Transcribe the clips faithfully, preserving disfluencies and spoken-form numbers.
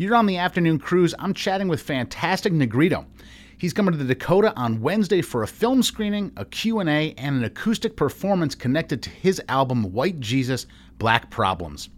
You're on the afternoon cruise. I'm chatting with Fantastic Negrito. He's coming to the Dakota on Wednesday for a film screening, a Q and A, and an acoustic performance connected to his album White Jesus, Black Problems.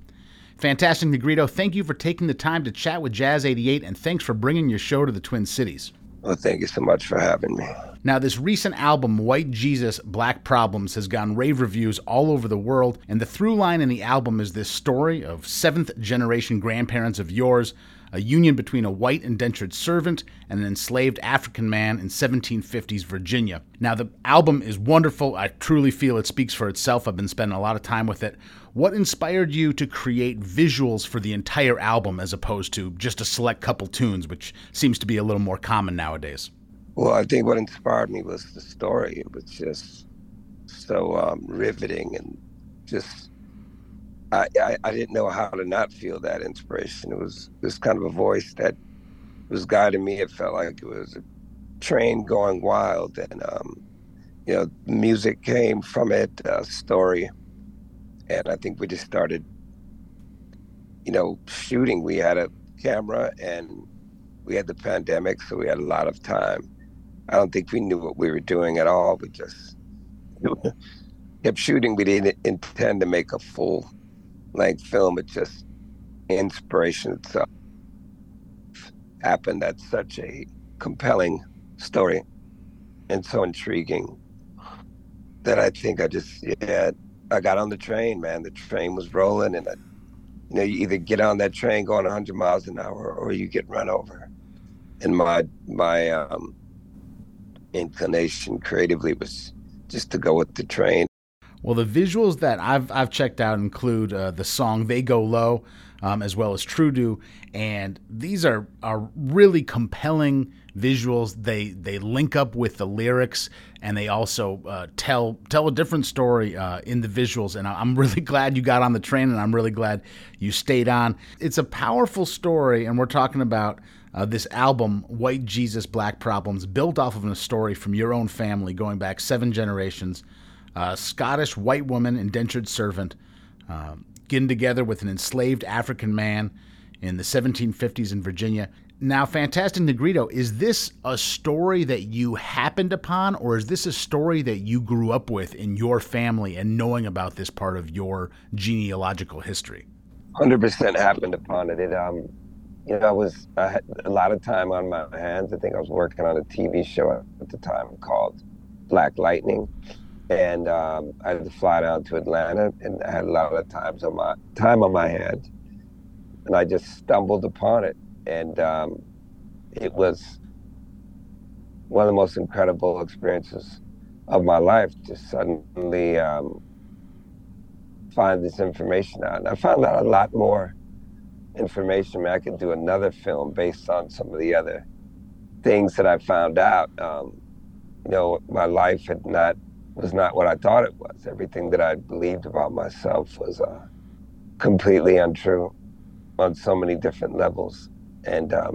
Fantastic Negrito, thank you for taking the time to chat with Jazz eighty-eight, and thanks for bringing your show to the Twin Cities. Well, thank you so much for having me. Now, this recent album, White Jesus, Black Problems, has gotten rave reviews all over the world, and the through line in the album is this story of seventh-generation grandparents of yours, a union between a white indentured servant and an enslaved African man in seventeen fifties Virginia. Now, the album is wonderful. I truly feel it speaks for itself. I've been spending a lot of time with it. What inspired you to create visuals for the entire album as opposed to just a select couple tunes, which seems to be a little more common nowadays? Well, I think what inspired me was the story. It was just so um, riveting, and just I, I, I didn't know how to not feel that inspiration. It was this kind of a voice that was guiding me. It felt like it was a train going wild, and um, you know, music came from it, uh, story, and I think we just started, you know, shooting. We had a camera, and we had the pandemic, so we had a lot of time. I don't think we knew what we were doing at all. We just kept shooting. We didn't intend to make a full like film. It just inspiration itself happened. That's such a compelling story and so intriguing that I think I just yeah I got on the train, man. The train was rolling, and I, you know, you either get on that train going one hundred miles an hour or you get run over. And my my um inclination creatively was just to go with the train. Well, the visuals that I've I've checked out include uh, the song They Go Low, um, as well as Trudeau, and these are, are really compelling visuals. They they link up with the lyrics, and they also uh, tell tell a different story uh, in the visuals, and I'm really glad you got on the train, and I'm really glad you stayed on. It's a powerful story, and we're talking about Uh, this album, White Jesus, Black Problems, built off of a story from your own family going back seven generations. Uh, Scottish white woman, indentured servant, uh, getting together with an enslaved African man in the seventeen fifties in Virginia. Now, Fantastic Negrito, is this a story that you happened upon, or is this a story that you grew up with in your family and knowing about this part of your genealogical history? one hundred percent happened upon it. It, um... You know, I was I had a lot of time on my hands. I think I was working on a T V show at the time called Black Lightning, and um, I had to fly down to Atlanta, and I had a lot of times on my time on my hands, and I just stumbled upon it, and um, it was one of the most incredible experiences of my life. To suddenly um, find this information out, and I found out a lot more information. I could do another film based on some of the other things that I found out. Um, you know, my life had not was not what I thought it was. Everything that I believed about myself was uh, completely untrue on so many different levels, and um,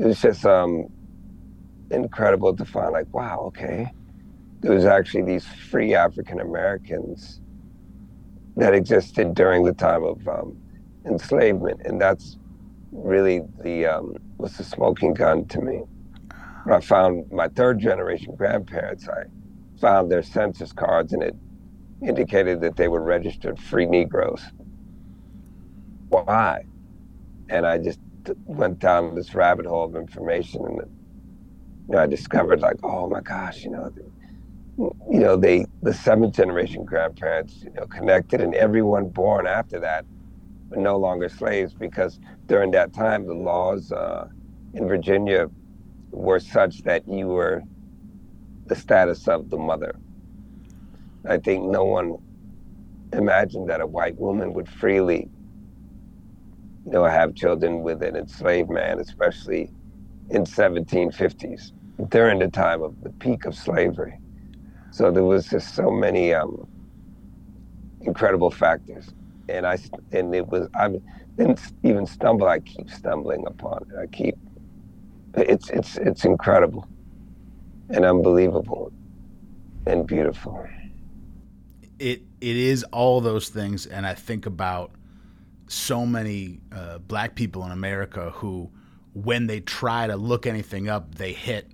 it was just um, incredible to find. Like, wow, okay, there was actually these free African Americans that existed during the time of Um, enslavement, and that's really the um was the smoking gun to me. When I found my third generation grandparents, I found their census cards, and it indicated that they were registered free Negroes. Why? And I just went down this rabbit hole of information, and you know, I discovered, like, oh my gosh, you know, you know, they the seventh generation grandparents, you know, connected, and everyone born after that were no longer slaves, because during that time the laws uh, in Virginia were such that you were the status of the mother. I think no one imagined that a white woman would freely, you know, have children with an enslaved man, especially in seventeen fifties, during the time of the peak of slavery. So there was just so many um, incredible factors. And I and it was I didn't even stumble. I keep stumbling upon it. I keep it's it's it's incredible, and unbelievable, and beautiful. It it is all those things, and I think about so many uh, black people in America who, when they try to look anything up, they hit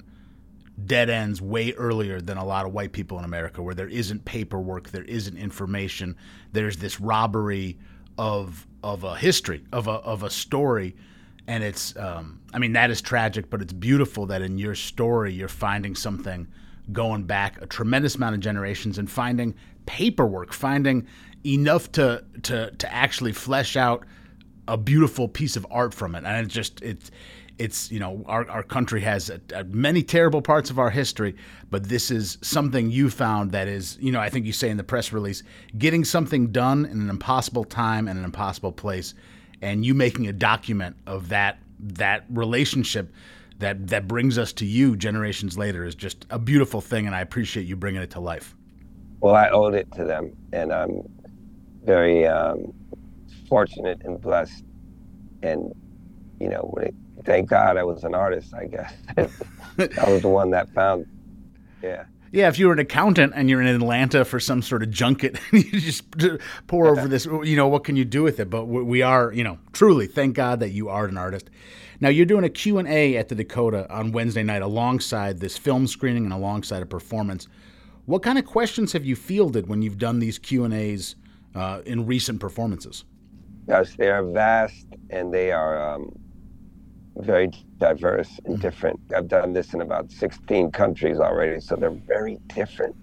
dead ends way earlier than a lot of white people in America, where there isn't paperwork, there isn't information, there's this robbery of of a history, of a of a story. And it's, um, I mean, that is tragic, but it's beautiful that in your story you're finding something going back a tremendous amount of generations and finding paperwork, finding enough to to to actually flesh out a beautiful piece of art from it. And it's just, it's, it's you know, our, our country has a, a many terrible parts of our history, but this is something you found that is, you know, I think you say in the press release, getting something done in an impossible time and an impossible place. And you making a document of that that relationship that, that brings us to you generations later is just a beautiful thing, and I appreciate you bringing it to life. Well, I owed it to them, and I'm very um, fortunate and blessed. And, you know, thank God I was an artist, I guess. I was the one that found, yeah. Yeah, if you were an accountant and you're in Atlanta for some sort of junket and you just pour over this, you know, what can you do with it? But we are, you know, truly, thank God that you are an artist. Now, you're doing a Q and A at the Dakota on Wednesday night alongside this film screening and alongside a performance. What kind of questions have you fielded when you've done these Q and A's uh, in recent performances? Yes, they are vast and they are um, very diverse and different. I've done this in about sixteen countries already, so they're very different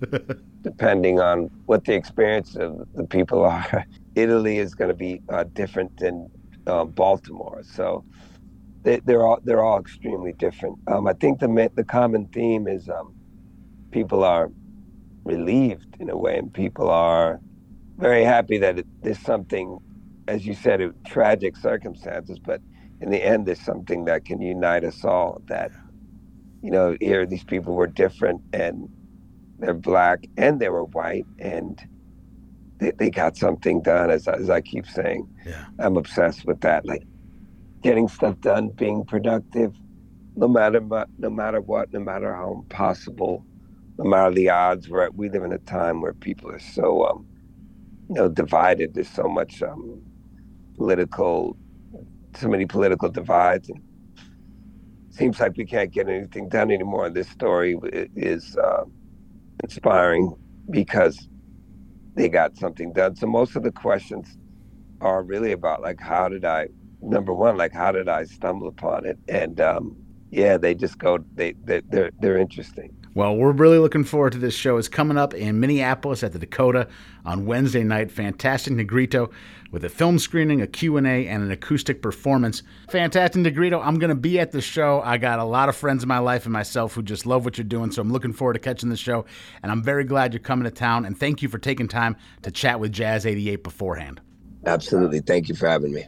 depending on what the experience of the people are. Italy is going to be uh, different than uh, Baltimore, so they, they're all they're all extremely different. Um, I think the the common theme is um, people are relieved in a way, and people are very happy that it, there's something, as you said, it, tragic circumstances, but in the end, there's something that can unite us all, that, you know, here these people were different and they're black and they were white and they, they got something done, as, as I keep saying. Yeah. I'm obsessed with that, like getting stuff done, being productive, no matter what, no matter what, no matter how impossible, no matter the odds. We're at, we live in a time where people are so, um, you know, divided. There's so much um, political so many political divides. And seems like we can't get anything done anymore. This story is uh, inspiring because they got something done. So most of the questions are really about, like, how did I, number one, like, how did I stumble upon it? And um, yeah, they just go, they, they, they're, they're interesting. Well, we're really looking forward to this show. It's coming up in Minneapolis at the Dakota on Wednesday night. Fantastic Negrito with a film screening, a Q and A, and an acoustic performance. Fantastic Negrito, I'm going to be at the show. I got a lot of friends in my life and myself who just love what you're doing, so I'm looking forward to catching the show. And I'm very glad you're coming to town, and thank you for taking time to chat with Jazz eighty-eight beforehand. Absolutely. Thank you for having me.